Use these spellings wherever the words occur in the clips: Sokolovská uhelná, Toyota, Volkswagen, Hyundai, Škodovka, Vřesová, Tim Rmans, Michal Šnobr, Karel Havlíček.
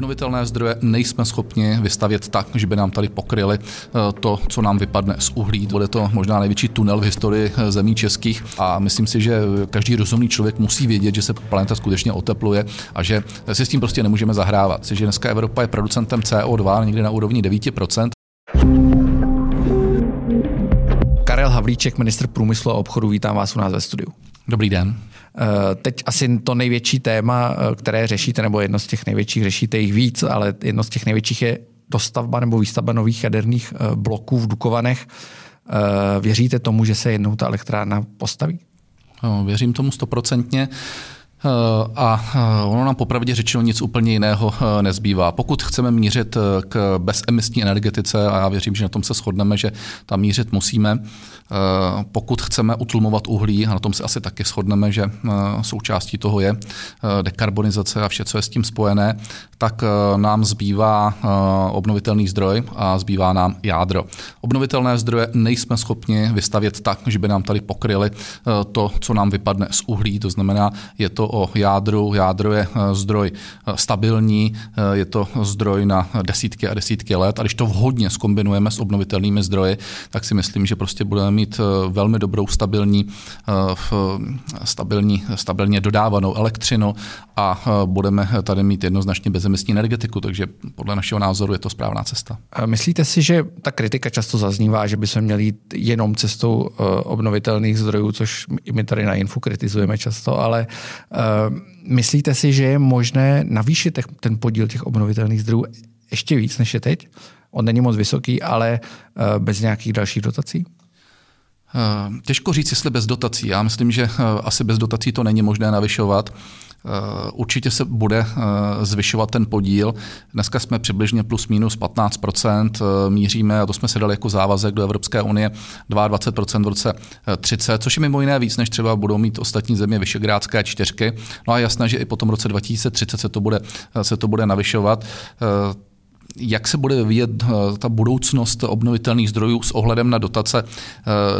obnovitelné zdroje nejsme schopni vystavět tak, že by nám tady pokryli to, co nám vypadne z uhlí. Bude to možná největší tunel v historii zemí českých a myslím si, že každý rozumný člověk musí vědět, že se planeta skutečně otepluje a že si s tím prostě nemůžeme zahrávat. Že dneska Evropa je producentem CO2 někde na úrovni 9%. Karel Havlíček, ministr průmyslu a obchodu, vítám vás u nás ve studiu. Dobrý den. Teď asi to největší téma, které řešíte, nebo jedno z těch největších, řešíte jich víc, ale jedno z těch největších je dostavba nebo výstavba nových jaderných bloků v Dukovanech. Věříte tomu, že se jednou ta elektrárna postaví? Věřím tomu 100%. A ono nám popravdě řečeno nic úplně jiného nezbývá. Pokud chceme mířit k bezemisní energetice, a já věřím, že na tom se shodneme, že tam mířit musíme, pokud chceme utlumovat uhlí, a na tom se asi taky shodneme, že součástí toho je dekarbonizace a vše, co je s tím spojené, tak nám zbývá obnovitelný zdroj a zbývá nám jádro. Obnovitelné zdroje nejsme schopni vystavět tak, že by nám tady pokryli to, co nám vypadne z uhlí, to znamená, je to o jádru. Jádro je zdroj stabilní, je to zdroj na desítky a desítky let a když to vhodně zkombinujeme s obnovitelnými zdroji, tak si myslím, že prostě budeme mít velmi dobrou stabilně dodávanou elektřinu a budeme tady mít jednoznačně bezemisní energetiku, takže podle našeho názoru je to správná cesta. A myslíte si, že ta kritika často zaznívá, že by se měli jít jenom cestou obnovitelných zdrojů, což my tady na Infu kritizujeme často, ale myslíte si, že je možné navýšit ten podíl těch obnovitelných zdrojů ještě víc, než je teď? On není moc vysoký, ale bez nějakých dalších dotací? Těžko říct, jestli bez dotací. Já myslím, že asi bez dotací to není možné navyšovat. Určitě se bude zvyšovat ten podíl. Dneska jsme přibližně plus minus 15%, míříme, a to jsme se dali jako závazek do Evropské unie, 22% v roce 30, což je mimo jiné víc, než třeba budou mít ostatní země Visegrádské čtyřky. No a jasné, že i po tom roce 2030 se to bude navyšovat. Jak se bude vyvíjet ta budoucnost obnovitelných zdrojů s ohledem na dotace,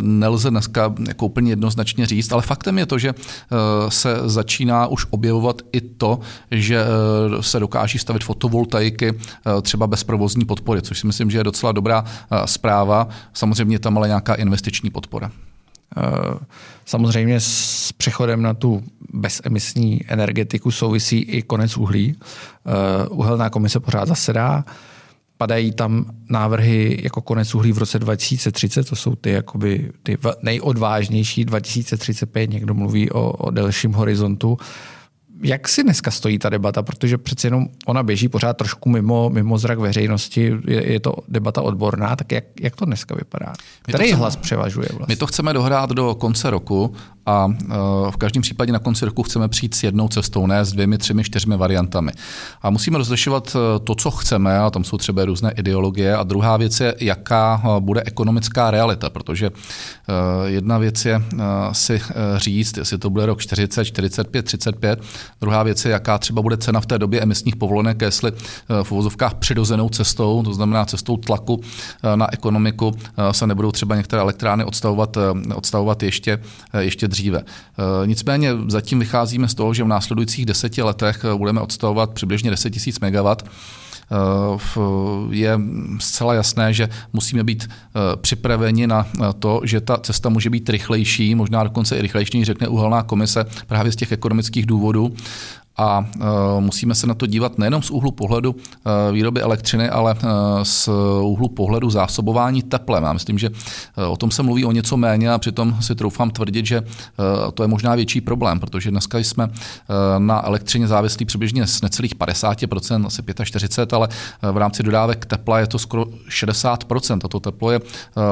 nelze dneska jako úplně jednoznačně říct, ale faktem je to, že se začíná už objevovat i to, že se dokáží stavit fotovoltaiky třeba bez provozní podpory, což si myslím, že je docela dobrá zpráva. Samozřejmě tam ale nějaká investiční podpora. Samozřejmě s přechodem na tu bezemisní energetiku souvisí i konec uhlí. Uhelná komise pořád zasedá. Padají tam návrhy jako konec uhlí v roce 2030, to jsou ty, jakoby, ty nejodvážnější 2035, někdo mluví o delším horizontu. Jak si dneska stojí ta debata? Protože přeci jenom ona běží pořád trošku mimo zrak veřejnosti. Je to debata odborná, tak jak to dneska vypadá? Který hlas převažuje vlastně? My to chceme dohrát do konce roku a v každém případě na konci roku chceme přijít s jednou cestou, ne s 2, 3, 4 variantami. A musíme rozlišovat to, co chceme, a tam jsou třeba různé ideologie, a druhá věc je, jaká bude ekonomická realita, protože jedna věc je si říct, jestli to bude rok 40, 45, 35, druhá věc je, jaká třeba bude cena v té době emisních povolenek, jestli v uvozovkách přirozenou cestou, to znamená cestou tlaku na ekonomiku, se nebudou třeba některé elektrárny odstavovat ještě dříve. Nicméně zatím vycházíme z toho, že v následujících 10 letech budeme odstavovat přibližně 10 000 MW. Je zcela jasné, že musíme být připraveni na to, že ta cesta může být rychlejší, možná dokonce i rychlejší, řekne uhelná komise, právě z těch ekonomických důvodů. A musíme se na to dívat nejenom z úhlu pohledu výroby elektřiny, ale z úhlu pohledu zásobování teplem. Já myslím, že o tom se mluví o něco méně a přitom si troufám tvrdit, že to je možná větší problém, protože dneska jsme na elektřině závislí přibližně z necelých 50%, asi 45%, ale v rámci dodávek tepla je to skoro 60%. A to teplo je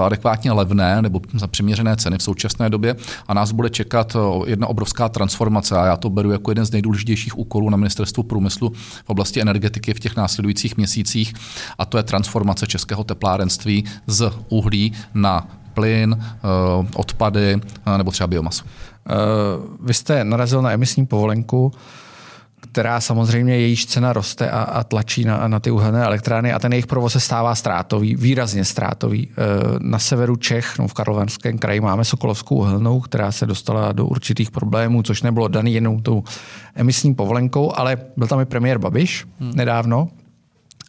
adekvátně levné nebo za přiměřené ceny v současné době a nás bude čekat jedna obrovská transformace a já to beru jako jeden z nejdůležitějších úkolů na ministerstvu průmyslu v oblasti energetiky v těch následujících měsících, a to je transformace českého teplárenství z uhlí na plyn, odpady nebo třeba biomasu. Vy jste narazil na emisní povolenku, která samozřejmě jejíž cena roste a tlačí na ty uhelné elektrárny a ten jejich provoz se stává ztrátový, výrazně ztrátový. Na severu Čech, v Karlovarském kraji máme Sokolovskou uhelnou, která se dostala do určitých problémů, což nebylo daný jenom tou emisní povolenkou, ale byl tam i premiér Babiš nedávno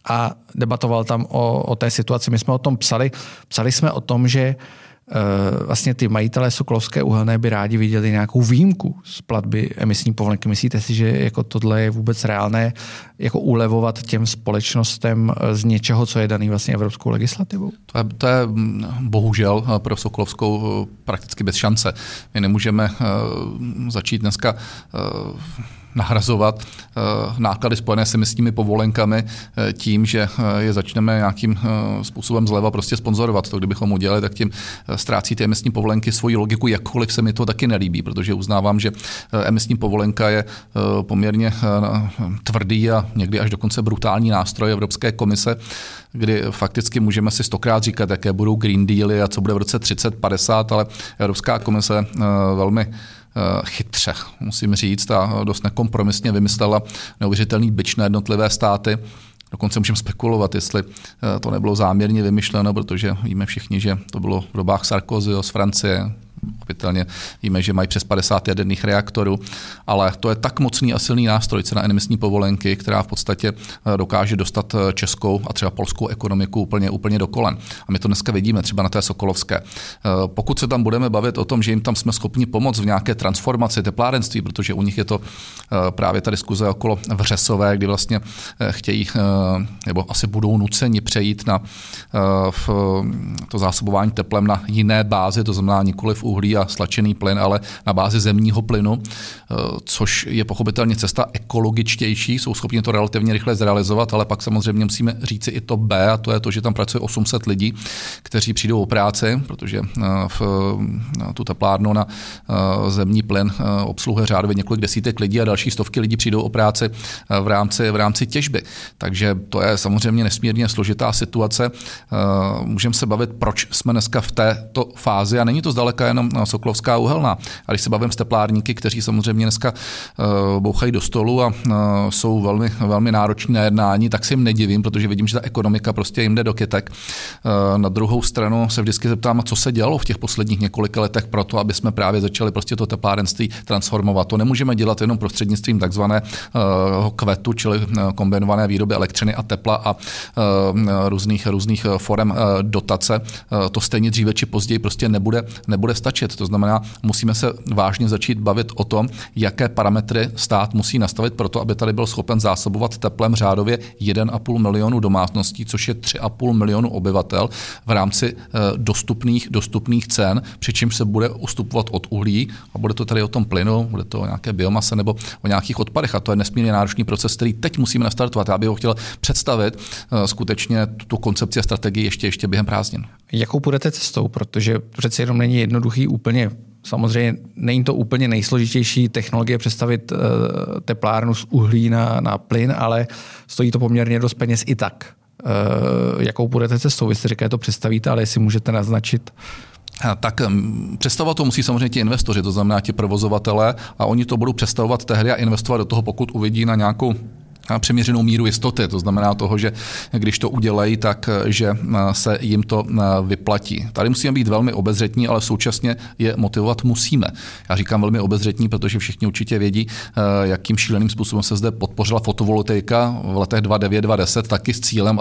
a debatoval tam o té situaci. My jsme o tom psali jsme o tom, že vlastně ty majitelé Sokolovské uhelné by rádi viděli nějakou výjimku z platby emisní povolenky. Myslíte si, že jako tohle je vůbec reálné, jako ulevovat těm společnostem z něčeho, co je daný vlastně evropskou legislativou? To je bohužel pro Sokolovskou prakticky bez šance. My nemůžeme začít dneska nahrazovat náklady spojené s emisními povolenkami tím, že je začneme nějakým způsobem zleva prostě sponzorovat. To, kdybychom udělali, tak tím ztrácí ty emisní povolenky svoji logiku, jakkoliv se mi to taky nelíbí, protože uznávám, že emisní povolenka je poměrně tvrdý a někdy až dokonce brutální nástroj Evropské komise, kdy fakticky můžeme si 100krát říkat, jaké budou Green Dealy a co bude v roce 30-50, ale Evropská komise velmi chytře, musím říct, a dost nekompromisně vymyslela neuvěřitelný bič na jednotlivé státy. Dokonce můžeme spekulovat, jestli to nebylo záměrně vymyšleno, protože víme všichni, že to bylo v dobách Sarkozyho z Francie. Opětelně víme, že mají přes 50 jaderných reaktorů, ale to je tak mocný a silný nástroj, cena emisní povolenky, která v podstatě dokáže dostat českou a třeba polskou ekonomiku úplně do kolen. A my to dneska vidíme třeba na té Sokolovské. Pokud se tam budeme bavit o tom, že jim tam jsme schopni pomoct v nějaké transformaci teplárenství, protože u nich je to právě ta diskuze okolo Vřesové, kdy vlastně chtějí, nebo asi budou nuceni přejít na to zásobování teplem na jiné bázi, to znamená nikoliv uhlí a stlačený plyn, ale na bázi zemního plynu, což je pochopitelně cesta ekologičtější, jsou schopni to relativně rychle zrealizovat, ale pak samozřejmě musíme říci i to B, a to je to, že tam pracuje 800 lidí, kteří přijdou o práci, protože v tu teplárnu na zemní plyn obsluhuje řádově několik desítek lidí a další stovky lidí přijdou o práci v rámci těžby. Takže to je samozřejmě nesmírně složitá situace. Můžeme se bavit, proč jsme dneska v této fázi, a není to zdaleka jenom Sokolovská uhelná. A když se bavím s teplárníky, kteří samozřejmě dneska bouchají do stolu a jsou velmi, velmi nároční na jednání, tak si jim nedivím, protože vidím, že ta ekonomika prostě jim jde do kytek. Na druhou stranu se vždycky zeptám, co se dělalo v těch posledních několika letech pro to, aby jsme právě začali prostě to teplárenství transformovat. To nemůžeme dělat jenom prostřednictvím takzvaného kvetu, čili kombinované výroby elektřiny a tepla a různých forem dotace. To stejně dříve či později prostě nebude stačit. To znamená, musíme se vážně začít bavit o tom, jaké parametry stát musí nastavit pro to, aby tady byl schopen zásobovat teplem řádově 1,5 milionu domácností, což je 3,5 milionu obyvatel v rámci dostupných cen, přičemž se bude ustupovat od uhlí a bude to tady o tom plynu, bude to o nějaké biomase nebo o nějakých odpadech. A to je nesmírně náročný proces, který teď musíme nastartovat. Já bych ho chtěl představit skutečně tu koncepci a strategii ještě během prázdnin. Jakou budete cestou, protože přece jenom není jednoduchý úplně, samozřejmě není to úplně nejsložitější technologie přestavit teplárnu z uhlí na plyn, ale stojí to poměrně dost peněz i tak. Jakou budete cestou? Vy jste říkáte, to přestavíte, ale jestli můžete naznačit. Tak představovat to musí samozřejmě ti investoři, to znamená ti provozovatelé, a oni to budou představovat tehdy a investovat do toho, pokud uvidí na nějakou přeměřenou míru jistoty, to znamená toho, že když to udělají, tak že se jim to vyplatí. Tady musíme být velmi obezřetní, ale současně je motivovat musíme. Já říkám velmi obezřetní, protože všichni určitě vědí, jakým šíleným způsobem se zde podpořila fotovoltaika v letech 2009-2010, taky s cílem,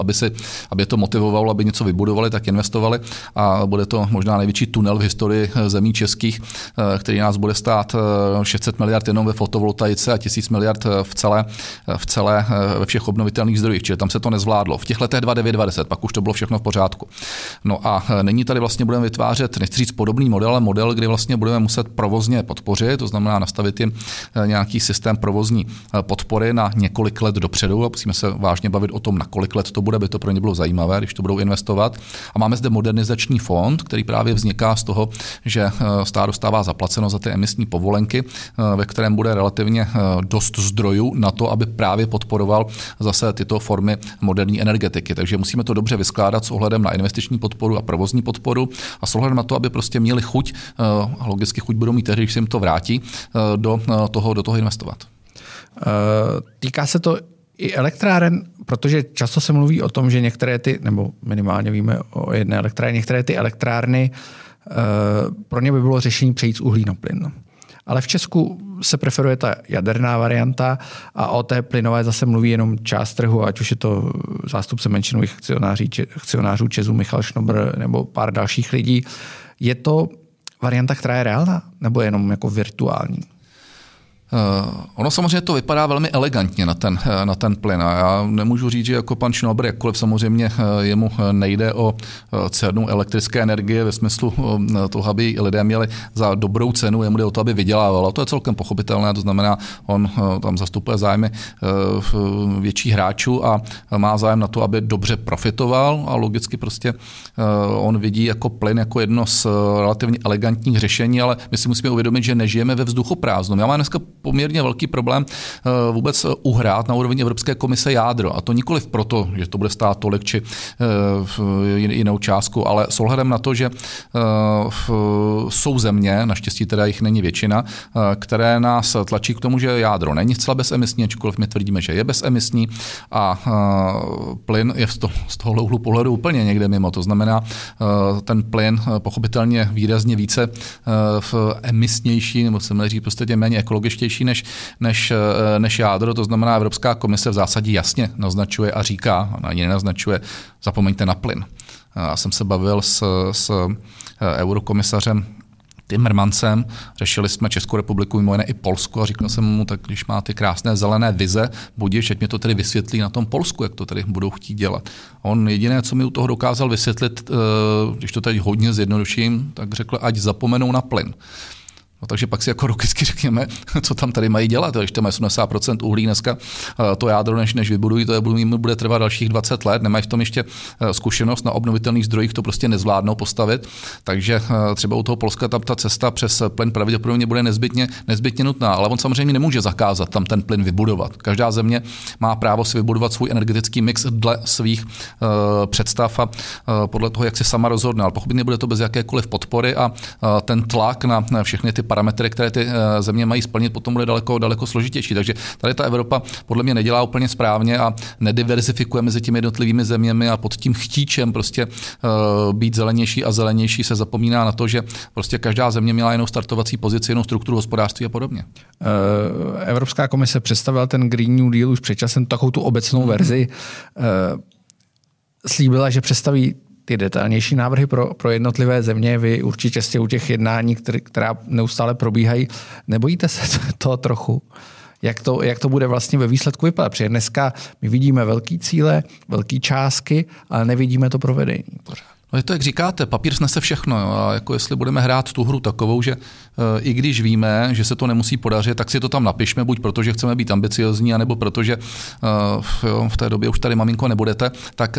aby to motivovalo, aby něco vybudovali, tak investovali, a bude to možná největší tunel v historii zemí českých, který nás bude stát 600 miliard jenom ve fotovoltaice a 1000 miliard v celé ve všech obnovitelných zdrojích, čili tam se to nezvládlo. V těch letech 2009-2020 pak už to bylo všechno v pořádku. No a nyní tady vlastně budeme vytvářet, nechci říct podobný model, ale model, kdy vlastně budeme muset provozně podpořit, to znamená nastavit jim nějaký systém provozní podpory na několik let dopředu a musíme se vážně bavit o tom, na kolik let to bude, aby to pro ně bylo zajímavé, když to budou investovat. A máme zde modernizační fond, který právě vzniká z toho, že stát dostává zaplaceno za ty emisní povolenky, ve kterém bude relativně dost zdrojů na to, aby právě podporoval zase tyto formy moderní energetiky. Takže musíme to dobře vyskládat s ohledem na investiční podporu a provozní podporu a s ohledem na to, aby prostě měli chuť, logicky chuť budou mít tehdy, když se jim to vrátí, do toho investovat. Týká se to i elektráren, protože často se mluví o tom, že některé ty, nebo minimálně víme o jedné elektrárně, některé ty elektrárny, pro ně by bylo řešení přejít z uhlí na plyn. Ale v Česku se preferuje ta jaderná varianta a o té plynové zase mluví jenom část trhu, ať už je to zástupce menšinových akcionářů ČEZu Michal Šnobr nebo pár dalších lidí. Je to varianta, která je reálná, nebo jenom jako virtuální? Ono samozřejmě to vypadá velmi elegantně na ten plyn. A já nemůžu říct, že jako pan Šnobr, jakkoliv samozřejmě jemu nejde o cenu elektrické energie ve smyslu toho, aby lidé měli za dobrou cenu, jemu jde o to, aby vydělával. A to je celkem pochopitelné, to znamená, on tam zastupuje zájmy větších hráčů a má zájem na to, aby dobře profitoval a logicky prostě on vidí jako plyn jako jedno z relativně elegantních řešení, ale my si musíme uvědomit, že nežijeme ve vzduchoprázdnu. Já mám dneska poměrně velký problém vůbec uhrát na úrovni Evropské komise jádro. A to nikoliv proto, že to bude stát tolik či jinou částku, ale s ohledem na to, že jsou země, naštěstí teda jich není většina, které nás tlačí k tomu, že jádro není zcela bezemisní, ačkoliv my tvrdíme, že je bezemisní a plyn je z tohohle úhlu pohledu úplně někde mimo. To znamená, ten plyn pochopitelně výrazně více emisnější, nebo se měří prostě méně ekologický, než jádro, to znamená Evropská komise v zásadě jasně naznačuje a říká, ona ani nenaznačuje, zapomeňte na plyn. Já jsem se bavil s eurokomisařem Tim Rmansem, řešili jsme Českou republiku, mimo jiné i Polsko a říkal jsem mu, tak když má ty krásné zelené vize, budiš, ať mě to tedy vysvětlí na tom Polsku, jak to tedy budou chtít dělat. On jediné, co mi u toho dokázal vysvětlit, když to teď hodně zjednoduším, tak řekl, ať zapomenou na plyn. No, takže pak si jako rokycky řekněme, co tam tady mají dělat. Když tam mají 80% uhlí dneska, to jádro než vybudují, to bude trvat dalších 20 let, nemají v tom ještě zkušenost, na obnovitelných zdrojích to prostě nezvládnou postavit. Takže třeba u toho Polska tam ta cesta přes plyn pravděpodobně bude nezbytně nutná, ale on samozřejmě nemůže zakázat tam ten plyn vybudovat. Každá země má právo si vybudovat svůj energetický mix dle svých představ a podle toho, jak se sama rozhodne. Ale pochopitelně bude to bez jakékoliv podpory a ten tlak na všechny ty parametry, které ty země mají splnit, potom bude daleko složitější. Takže tady ta Evropa podle mě nedělá úplně správně a nediverzifikuje mezi těmi jednotlivými zeměmi a pod tím chtíčem prostě být zelenější a zelenější se zapomíná na to, že prostě každá země měla jinou startovací pozici, jinou strukturu hospodářství a podobně. Evropská komise představila ten Green New Deal už před časem, takovou tu obecnou verzi. Slíbila, že představí ty detailnější návrhy pro jednotlivé země, vy určitě jste u těch jednání, která neustále probíhají. Nebojíte se toho trochu? Jak to bude vlastně ve výsledku vypadat? Protože dneska my vidíme velký cíle, velký částky, ale nevidíme to provedení pořád. No je to, jak říkáte, papír snese všechno. Jo. A jako jestli budeme hrát tu hru takovou, že i když víme, že se to nemusí podařit, tak si to tam napišme, buď protože chceme být ambiciozní, anebo protože v té době už tady maminko nebudete, tak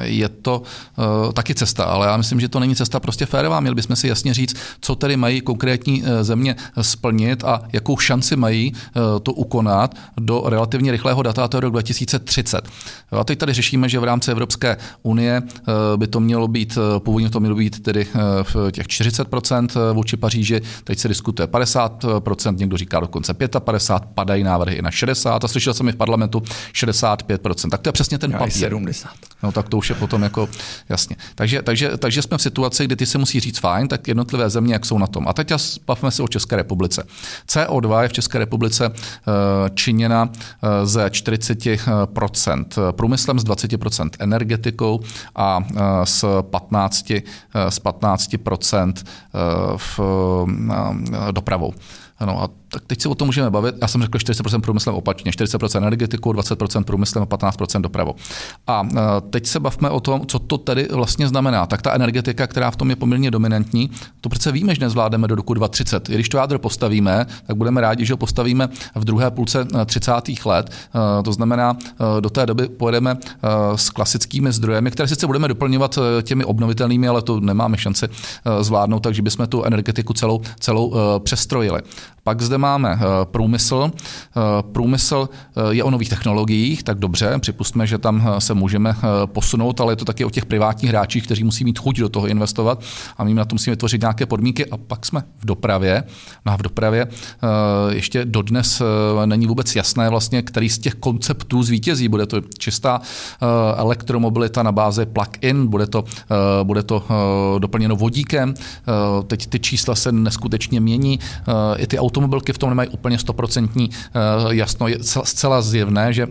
je to taky cesta. Ale já myslím, že to není cesta prostě férová. Měli bychom si jasně říct, co tedy mají konkrétní země splnit a jakou šanci mají to ukonat do relativně rychlého data, to je rok 2030. A teď tady řešíme, že v rámci Evropské unie by to mělo být, původně to mělo být tedy v těch 40% vůči Paříži, teď se diskutuje 50%, někdo říká dokonce 55%, padají návrhy i na 60% a slyšel jsem i v parlamentu 65%. Tak to je přesně ten papír. 70. No tak to už je potom jako jasně. Takže jsme v situaci, kdy ty si musí říct fajn, tak jednotlivé země, jak jsou na tom. A teď bavme se o České republice. CO2 je v České republice činěna ze 40% průmyslem, z 20% energetikou a z 15% v dopravou. No a tak teď se o tom můžeme bavit. Já jsem řekl 40% průmyslem opačně. 40% energetiku, 20% průmyslem a 15% dopravou. A teď se bavme o tom, co to tedy vlastně znamená. Tak ta energetika, která v tom je poměrně dominantní, to přece víme, že nezvládneme do roku 2030. I když to jádro postavíme, tak budeme rádi, že ho postavíme v druhé půlce 30. let. To znamená, do té doby pojedeme s klasickými zdroji, které sice budeme doplňovat těmi obnovitelnými, ale to nemáme šanci zvládnout, takže bychom tu energetiku celou přestrojili. Pak zde máme průmysl. Průmysl je o nových technologiích, tak dobře, připustme, že tam se můžeme posunout, ale je to taky o těch privátních hráčích, kteří musí mít chuť do toho investovat a my na to musíme vytvořit nějaké podmínky a pak jsme v dopravě. No a v dopravě ještě dodnes není vůbec jasné vlastně, který z těch konceptů zvítězí. Bude to čistá elektromobilita na bázi plug-in, bude to doplněno vodíkem. Teď ty čísla se neskutečně mění. I ty automobilky v tom nemají úplně 100% jasno. Je zcela zjevné, že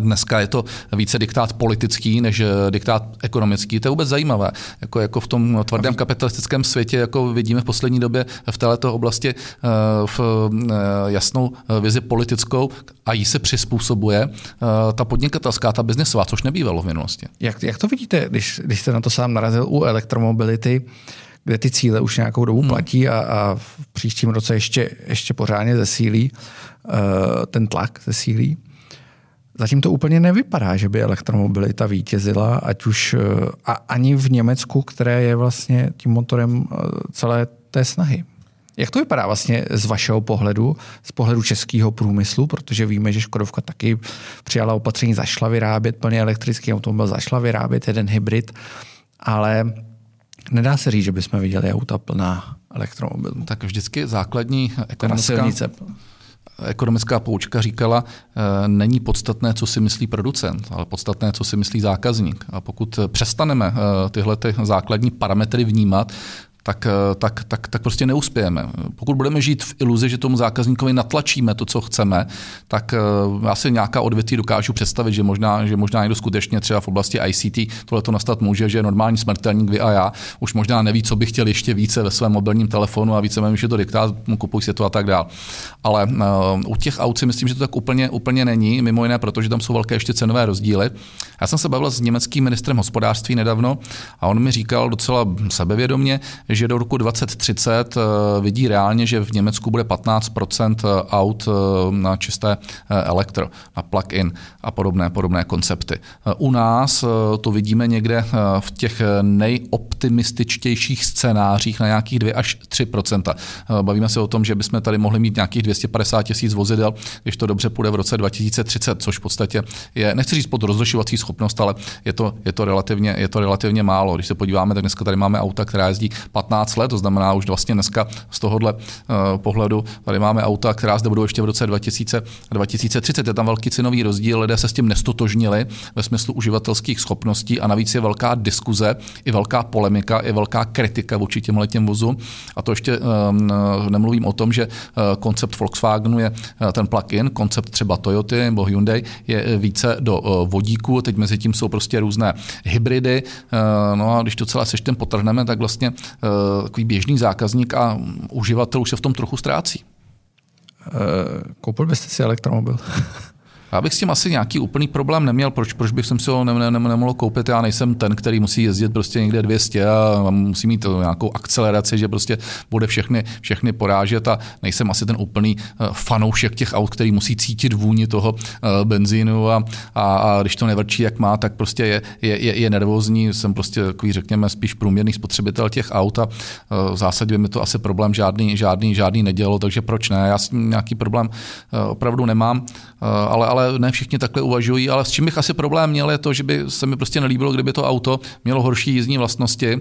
dneska je to více diktát politický než diktát ekonomický. To je vůbec zajímavé. Jako v tom tvrdém kapitalistickém světě, jako vidíme v poslední době v této oblasti v jasnou vizi politickou a jí se přizpůsobuje ta podnikatelská, ta biznesová, což nebývalo v minulosti. Jak to vidíte, když jste na to sám narazil u elektromobility, kde ty cíle už nějakou dobu platí a v příštím roce ještě pořádně zesílí ten tlak zesílí. Zatím to úplně nevypadá, že by elektromobilita vítězila, ať už a ani v Německu, které je vlastně tím motorem celé té snahy. Jak to vypadá vlastně z vašeho pohledu, z pohledu českého průmyslu, protože víme, že Škodovka taky přijala opatření, zašla vyrábět plně elektrický automobil, zašla vyrábět jeden hybrid, ale nedá se říct, že bychom viděli auta plná elektromobilů. Tak vždycky základní ekonomická poučka říkala, není podstatné, co si myslí producent, ale podstatné, co si myslí zákazník. A pokud přestaneme tyhle základní parametry vnímat, tak prostě neuspějeme. Pokud budeme žít v iluzi, že tomu zákazníkovi natlačíme to, co chceme, tak asi nějaká odvětví dokážu představit, že možná někdo skutečně třeba v oblasti ICT tohleto nastat může, že normální smrtelník vy a já už možná neví, co by chtěl ještě více ve svém mobilním telefonu a více méně, že to diktát, kupuj si to a tak dál. Ale u těch aut si myslím, že to tak úplně není, mimo jiné, protože tam jsou velké ještě cenové rozdíly. Já jsem se bavil s německým ministrem hospodářství nedávno a on mi říkal docela sebevědomě, že do roku 2030 vidí reálně, že v Německu bude 15% aut na čisté elektro, na plug-in a podobné koncepty. U nás to vidíme někde v těch nejoptimističtějších scénářích na nějakých 2 až 3%. Bavíme se o tom, že bychom tady mohli mít nějakých 250 000 vozidel, když to dobře půjde v roce 2030, což v podstatě je, nechci říct pod rozlišovací schopnost, ale je to relativně málo. Když se podíváme, tak dneska tady máme auta, která jezdí 15 let, to znamená už vlastně dneska z tohohle pohledu tady máme auta, která zde budou ještě v roce 2030. Je tam velký cenový rozdíl, lidé se s tím nestotožnili ve smyslu uživatelských schopností a navíc je velká diskuze, i velká polemika, i velká kritika vůči těmhle těm vozům. A to ještě nemluvím o tom, že koncept Volkswagenu je ten plug-in, koncept třeba Toyoty nebo Hyundai je více do vodíku, teď mezi tím jsou prostě různé hybridy. No a když to celé seštem potrhneme, tak vlastně takový běžný zákazník a uživatel už se v tom trochu ztrácí. Koupil byste si elektromobil? Já bych s tím asi nějaký úplný problém neměl, proč bych si ho nemohl koupit, já nejsem ten, který musí jezdit prostě někde 200 a musí mít nějakou akceleraci, že prostě bude všechny porážet a nejsem asi ten úplný fanoušek těch aut, který musí cítit vůni toho benzínu a když to nevrčí, jak má, tak prostě je nervózní, jsem prostě takový, řekněme, spíš průměrný spotřebitel těch aut a v zásadě by mi to asi problém žádný nedělalo, takže proč ne, já s tím nějaký problém opravdu nemám, ale ne všichni takhle uvažují, ale s čím bych asi problém měl je to, že by se mi prostě nelíbilo, kdyby to auto mělo horší jízdní vlastnosti,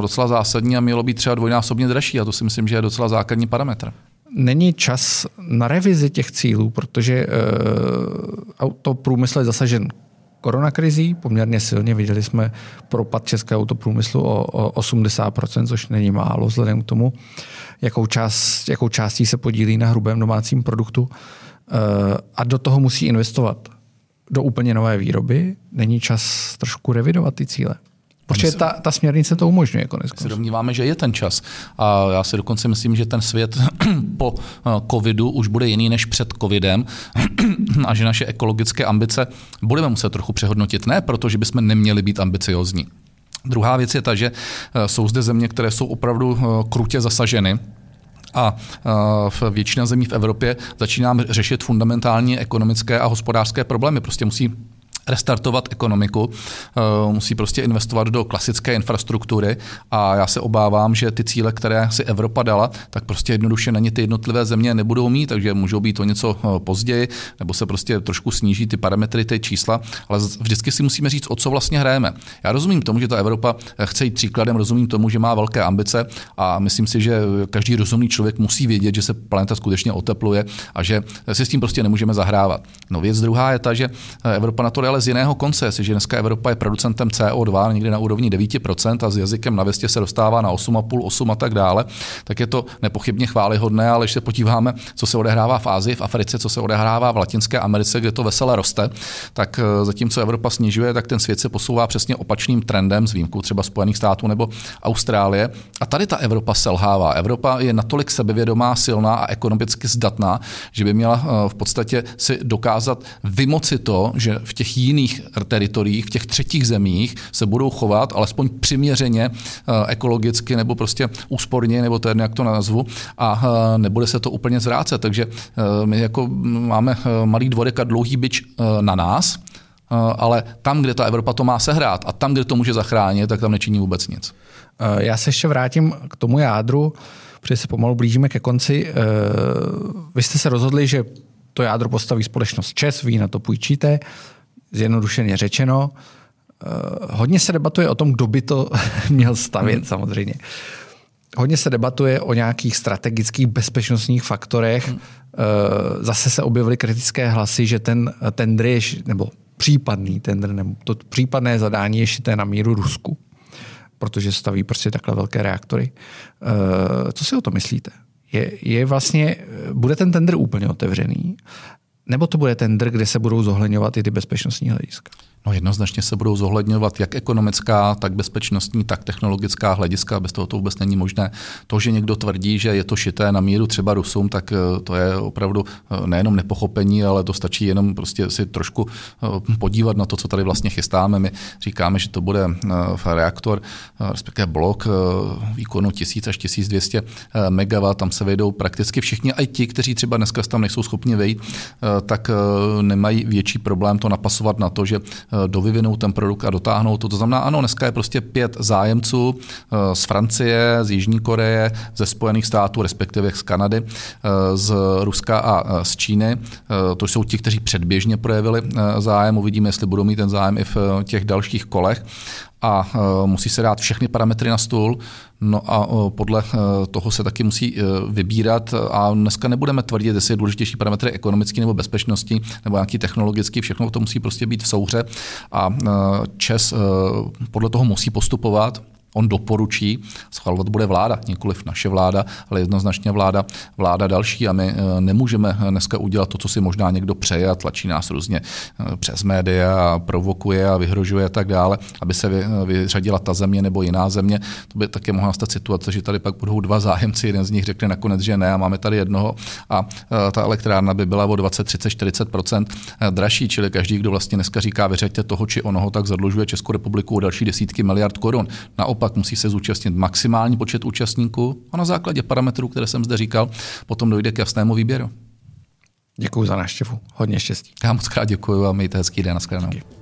docela zásadní a mělo být třeba dvojnásobně dražší a to si myslím, že je docela základní parametr. Není čas na revizi těch cílů, protože autoprůmysl je zasažen koronakrizí, poměrně silně viděli jsme propad českého autoprůmyslu o 80%, což není málo vzhledem k tomu, jakou částí se podílí na hrubém domácím produktu. A do toho musí investovat do úplně nové výroby. Není čas trošku revidovat ty cíle. Protože ta směrnice to umožňuje konec. My se domníváme, že je ten čas. A já si dokonce myslím, že ten svět po covidu už bude jiný než před covidem a že naše ekologické ambice budeme muset trochu přehodnotit. Ne proto, že bychom neměli být ambiciozní. Druhá věc je ta, že jsou zde země, které jsou opravdu krutě zasaženy. A většina zemí v Evropě začíná řešit fundamentální ekonomické a hospodářské problémy. Prostě musí restartovat ekonomiku, musí prostě investovat do klasické infrastruktury a já se obávám, že ty cíle, které si Evropa dala, tak prostě jednoduše na ně ty jednotlivé země nebudou mít, takže můžou být o něco později, nebo se prostě trošku sníží ty parametry, ty čísla, ale vždycky si musíme říct, o co vlastně hrajeme. Já rozumím tomu, že ta Evropa chce jít příkladem, rozumím tomu, že má velké ambice a myslím si, že každý rozumný člověk musí vědět, že se planeta skutečně otepluje a že si s tím prostě nemůžeme zahrávat. No věc druhá je ta, že Evropa na to ale z jiného konce, jestliže dneska Evropa je producentem CO2 někdy na úrovni 9% a s jazykem na věstě se dostává na 8,5, 8 a tak dále, tak je to nepochybně chvályhodné, ale když se podíváme, co se odehrává v Asii, v Africe, co se odehrává v Latinské Americe, kde to vesele roste, tak zatímco Evropa snižuje, tak ten svět se posouvá přesně opačným trendem s výjimkou třeba Spojených států nebo Austrálie. A tady ta Evropa selhává. Evropa je natolik sebevědomá, silná a ekonomicky zdatná, že by měla v podstatě si dokázat vymoci to, že v těch jiných teritoriích, v těch třetích zemích se budou chovat alespoň přiměřeně ekologicky nebo prostě úsporně, nebo to je, jak to nazvu, a nebude se to úplně zvrácet. Takže my jako máme malý dvorek a dlouhý bič na nás, ale tam, kde ta Evropa to má sehrát a tam, kde to může zachránit, tak tam nečiní vůbec nic. Já se ještě vrátím k tomu jádru, protože se pomalu blížíme ke konci. Vy jste se rozhodli, že to jádro postaví společnost ČEZ, vy na to půjčíte. Zjednodušeně řečeno, hodně se debatuje o tom, kdo by to měl stavět samozřejmě. Hodně se debatuje o nějakých strategických bezpečnostních faktorech. Zase se objevily kritické hlasy, že ten tendr je, nebo případný tendr, nebo to případné zadání je šité na míru Rusku, protože staví prostě takhle velké reaktory. Co si o to myslíte? Je vlastně, bude ten tendr úplně otevřený? Nebo to bude tendr, kde se budou zohledňovat i ty bezpečnostní hlediska? No jednoznačně se budou zohledňovat jak ekonomická, tak bezpečnostní, tak technologická hlediska. Bez toho to vůbec není možné. To, že někdo tvrdí, že je to šité na míru třeba Rusům, tak to je opravdu nejenom nepochopení, ale to stačí jenom prostě si trošku podívat na to, co tady vlastně chystáme. My říkáme, že to bude reaktor, respektive blok výkonu 1000 až 1200 MW. Tam se vejdou prakticky všichni, i ti, kteří třeba dneska tam nejsou schopni vejít, tak nemají větší problém to napasovat na to, že dovyvinou ten produkt a dotáhnou to. To znamená, ano, dneska je prostě 5 zájemců z Francie, z Jižní Koreje, ze Spojených států, respektive z Kanady, z Ruska a z Číny. To jsou ti, kteří předběžně projevili zájem. Uvidíme, jestli budou mít ten zájem i v těch dalších kolech. A musí se dát všechny parametry na stůl, no a podle toho se taky musí vybírat a dneska nebudeme tvrdit, jestli je důležitější parametry ekonomický nebo bezpečnostní nebo nějaký technologický, všechno to musí prostě být v souhře a ČEZ podle toho musí postupovat. On doporučí, schvalovat bude vláda, nikoliv naše vláda, ale jednoznačně vláda další a my nemůžeme dneska udělat to, co si možná někdo přeje a tlačí nás různě přes média a provokuje a vyhrožuje a tak dále, aby se vyřadila ta země nebo jiná země. To by také mohla nastat situace, že tady pak budou dva zájemci, jeden z nich řekne nakonec, že ne a máme tady jednoho a ta elektrárna by byla o 20, 30, 40% dražší, čili každý, kdo vlastně dneska říká vyřaďte toho či onoho, tak zadlužuje Českou republiku o další desítky miliard korun. Pak musí se zúčastnit maximální počet účastníků a na základě parametrů, které jsem zde říkal, potom dojde k jasnému výběru. Děkuji za návštěvu. Hodně štěstí. Já moc krát děkuji a mějte hezký den. Naschledanou.